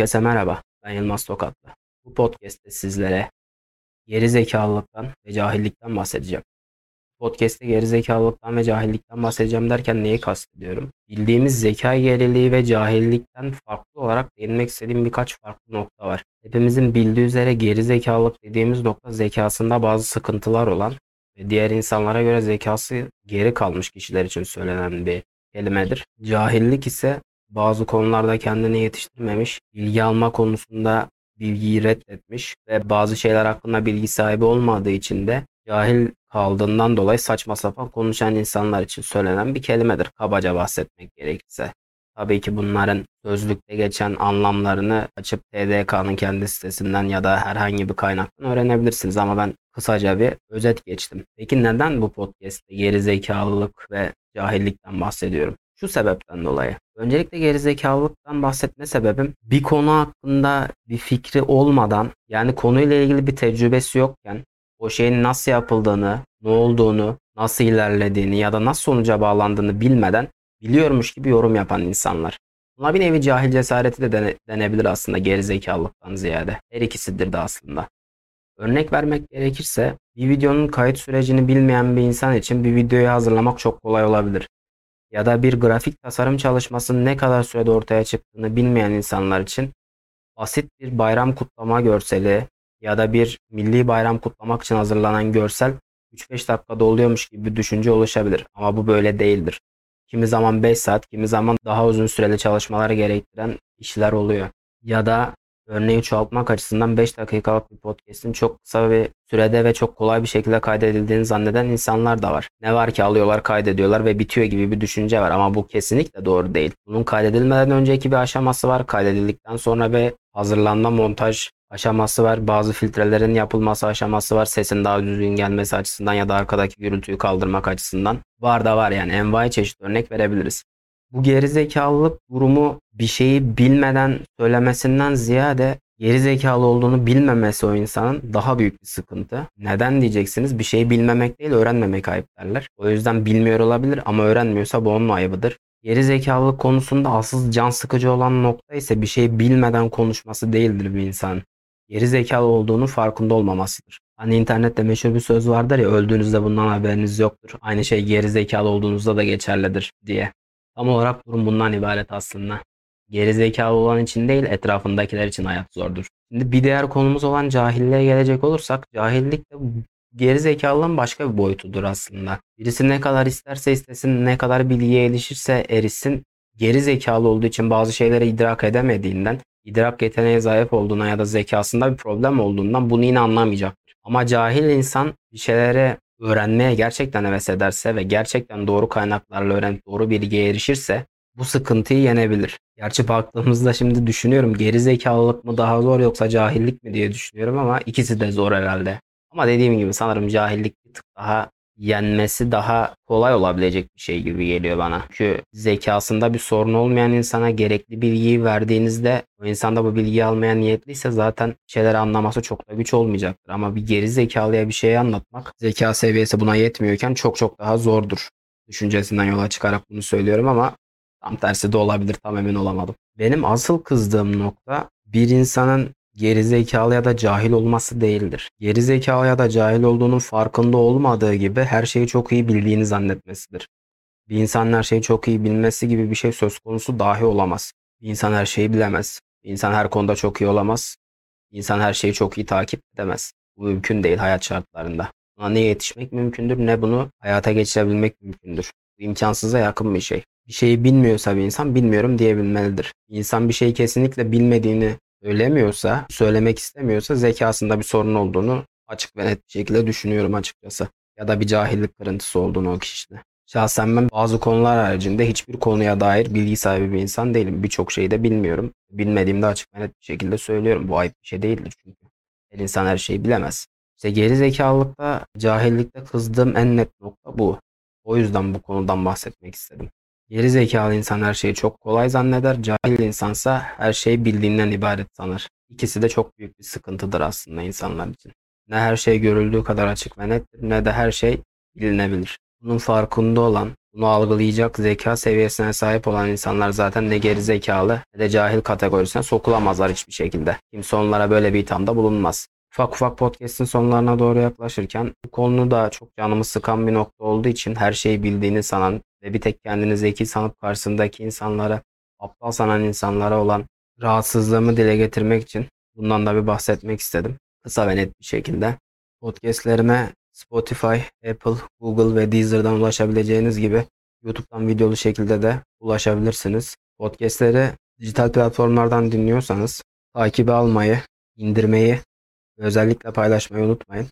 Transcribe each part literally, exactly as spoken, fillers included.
Herkese merhaba, ben Yılmaz Tokatlı. Bu podcast'te sizlere geri zekalılıktan ve cahillikten bahsedeceğim. Bu podcast'te geri zekalılıktan ve cahillikten bahsedeceğim derken neyi kastediyorum? Bildiğimiz zeka geriliği ve cahillikten farklı olarak değinmek istediğim birkaç farklı nokta var. Hepimizin bildiği üzere geri zekalılık dediğimiz nokta zekasında bazı sıkıntılar olan ve diğer insanlara göre zekası geri kalmış kişiler için söylenen bir kelimedir. Cahillik ise bazı konularda kendini yetiştirmemiş, bilgi alma konusunda bilgiyi reddetmiş ve bazı şeyler hakkında bilgi sahibi olmadığı için de cahil kaldığından dolayı saçma sapan konuşan insanlar için söylenen bir kelimedir, kabaca bahsetmek gerekirse. Tabii ki bunların sözlükte geçen anlamlarını açıp T D K'nın kendi sitesinden ya da herhangi bir kaynaktan öğrenebilirsiniz ama ben kısaca bir özet geçtim. Peki neden bu podcast'te geri zekalılık ve cahillikten bahsediyorum? Şu sebepten dolayı. Öncelikle gerizekalılıktan bahsetme sebebim, bir konu hakkında bir fikri olmadan, yani konuyla ilgili bir tecrübesi yokken o şeyin nasıl yapıldığını, ne olduğunu, nasıl ilerlediğini ya da nasıl sonuca bağlandığını bilmeden biliyormuş gibi yorum yapan insanlar. Buna bir nevi cahil cesareti de dene, denebilir aslında gerizekalılıktan ziyade. Her ikisidir de aslında. Örnek vermek gerekirse bir videonun kayıt sürecini bilmeyen bir insan için bir videoyu hazırlamak çok kolay olabilir. Ya da bir grafik tasarım çalışmasının ne kadar sürede ortaya çıktığını bilmeyen insanlar için basit bir bayram kutlama görseli ya da bir milli bayram kutlamak için hazırlanan görsel üç beş dakikada oluyormuş gibi bir düşünce oluşabilir. Ama bu böyle değildir. Kimi zaman beş saat, kimi zaman daha uzun süreli çalışmaları gerektiren işler oluyor. Ya da örneği çoğaltmak açısından beş dakikalık bir podcast'in çok kısa bir sürede ve çok kolay bir şekilde kaydedildiğini zanneden insanlar da var. Ne var ki alıyorlar, kaydediyorlar ve bitiyor gibi bir düşünce var ama bu kesinlikle doğru değil. Bunun kaydedilmeden önceki bir aşaması var, kaydedildikten sonra bir hazırlanma, montaj aşaması var, bazı filtrelerin yapılması aşaması var, sesin daha düzgün gelmesi açısından ya da arkadaki gürültüyü kaldırmak açısından. Var da var, yani envai çeşit örnek verebiliriz. Bu gerizekalılık durumu bir şeyi bilmeden söylemesinden ziyade gerizekalı olduğunu bilmemesi o insanın daha büyük bir sıkıntı. Neden diyeceksiniz? Bir şeyi bilmemek değil, öğrenmemek ayıp derler. O yüzden bilmiyor olabilir ama öğrenmiyorsa bu onun ayıbıdır. Gerizekalılık konusunda asıl can sıkıcı olan nokta ise bir şeyi bilmeden konuşması değildir bir insanın. Gerizekalı olduğunu farkında olmamasıdır. Hani internette meşhur bir söz vardır ya, öldüğünüzde bundan haberiniz yoktur. Aynı şey gerizekalı olduğunuzda da geçerlidir diye. Tam olarak durum bundan ibaret aslında. Gerizekalı olan için değil, etrafındakiler için hayat zordur. Şimdi bir diğer konumuz olan cahilliğe gelecek olursak, cahillik de gerizekalılığın başka bir boyutudur aslında. Birisi ne kadar isterse istesin, ne kadar bilgiye erişirse erişsin, gerizekalı olduğu için bazı şeyleri idrak edemediğinden, idrak yeteneği zayıf olduğuna ya da zekasında bir problem olduğundan bunu yine anlamayacaktır. Ama cahil insan bir şeylere öğrenmeye gerçekten heves ederse ve gerçekten doğru kaynaklarla öğrenip doğru bilgiye erişirse bu sıkıntıyı yenebilir. Gerçi baktığımızda şimdi düşünüyorum, gerizekalılık mı daha zor yoksa cahillik mi diye düşünüyorum ama ikisi de zor herhalde. Ama dediğim gibi sanırım cahillik bir tık daha yenmesi daha kolay olabilecek bir şey gibi geliyor bana. Çünkü zekasında bir sorun olmayan insana gerekli bilgiyi verdiğinizde o insan da bu bilgiyi almaya niyetliyse zaten şeyleri anlaması çok da güç olmayacaktır. Ama bir geri zekalıya bir şeyi anlatmak, zeka seviyesi buna yetmiyorken çok çok daha zordur düşüncesinden yola çıkarak bunu söylüyorum ama tam tersi de olabilir, tam emin olamadım. Benim asıl kızdığım nokta bir insanın gerizekalı ya da cahil olması değildir. Gerizekalı ya da cahil olduğunun farkında olmadığı gibi her şeyi çok iyi bildiğini zannetmesidir. Bir insan her şeyi çok iyi bilmesi gibi bir şey söz konusu dahi olamaz. Bir insan her şeyi bilemez. Bir insan her konuda çok iyi olamaz. Bir insan her şeyi çok iyi takip edemez. Bu mümkün değil hayat şartlarında. Buna ne yetişmek mümkündür ne bunu hayata geçirebilmek mümkündür. Bu imkansıza yakın bir şey. Bir şeyi bilmiyorsa bir insan bilmiyorum diyebilmelidir. Bir insan bir şeyi kesinlikle bilmediğini söylemiyorsa, söylemek istemiyorsa zekasında bir sorun olduğunu açık ve net bir şekilde düşünüyorum açıkçası. Ya da bir cahillik kırıntısı olduğunu o kişide. Şahsen ben bazı konular haricinde hiçbir konuya dair bilgi sahibi bir insan değilim. Birçok şeyi de bilmiyorum. Bilmediğimde açık ve net bir şekilde söylüyorum. Bu ayıp bir şey değildir çünkü. Her insan her şeyi bilemez. İşte gerizekalılıkta, cahillikte kızdığım en net nokta bu. O yüzden bu konudan bahsetmek istedim. Geri zekalı insan her şeyi çok kolay zanneder, cahil insansa her şeyi bildiğinden ibaret sanır. İkisi de çok büyük bir sıkıntıdır aslında insanlar için. Ne her şey görüldüğü kadar açık ve nettir ne de her şey bilinebilir. Bunun farkında olan Bunu algılayacak zeka seviyesine sahip olan insanlar zaten ne geri zekalı ne de cahil kategorisine sokulamazlar hiçbir şekilde. Kimse onlara böyle bir ithamda bulunmaz. Ufak ufak podcast'in sonlarına doğru yaklaşırken bu konu da çok canımı sıkan bir nokta olduğu için her şeyi bildiğini sanan ve bir tek kendini zeki sanıp karşısındaki insanlara aptal sanan insanlara olan rahatsızlığımı dile getirmek için bundan da bir bahsetmek istedim. Kısa ve net bir şekilde. Podcastlerime Spotify, Apple, Google ve Deezer'dan ulaşabileceğiniz gibi YouTube'dan videolu şekilde de ulaşabilirsiniz. Podcastleri dijital platformlardan dinliyorsanız takibe almayı, indirmeyi ve özellikle paylaşmayı unutmayın.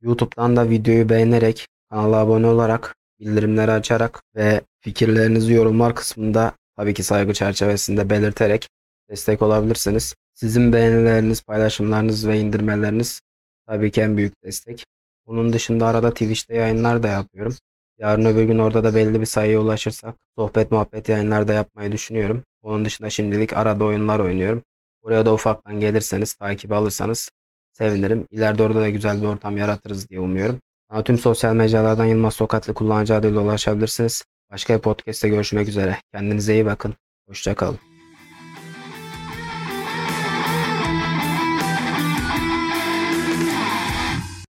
YouTube'dan da videoyu beğenerek, kanala abone olarak, bildirimleri açarak ve fikirlerinizi yorumlar kısmında tabii ki saygı çerçevesinde belirterek destek olabilirsiniz. Sizin beğenileriniz, paylaşımlarınız ve indirmeleriniz tabii ki en büyük destek. Bunun dışında arada Twitch'te yayınlar da yapıyorum. Yarın öbür gün orada da belli bir sayıya ulaşırsak sohbet muhabbet yayınlar da yapmayı düşünüyorum. Onun dışında şimdilik arada oyunlar oynuyorum. Buraya da ufaktan gelirseniz, takibi alırsanız sevinirim. İleride orada da güzel bir ortam yaratırız diye umuyorum. Ama tüm sosyal mecralardan Yılmaz Tokatlı kullanıcı adıyla ulaşabilirsiniz. Başka bir podcast'te görüşmek üzere. Kendinize iyi bakın. Hoşça kalın.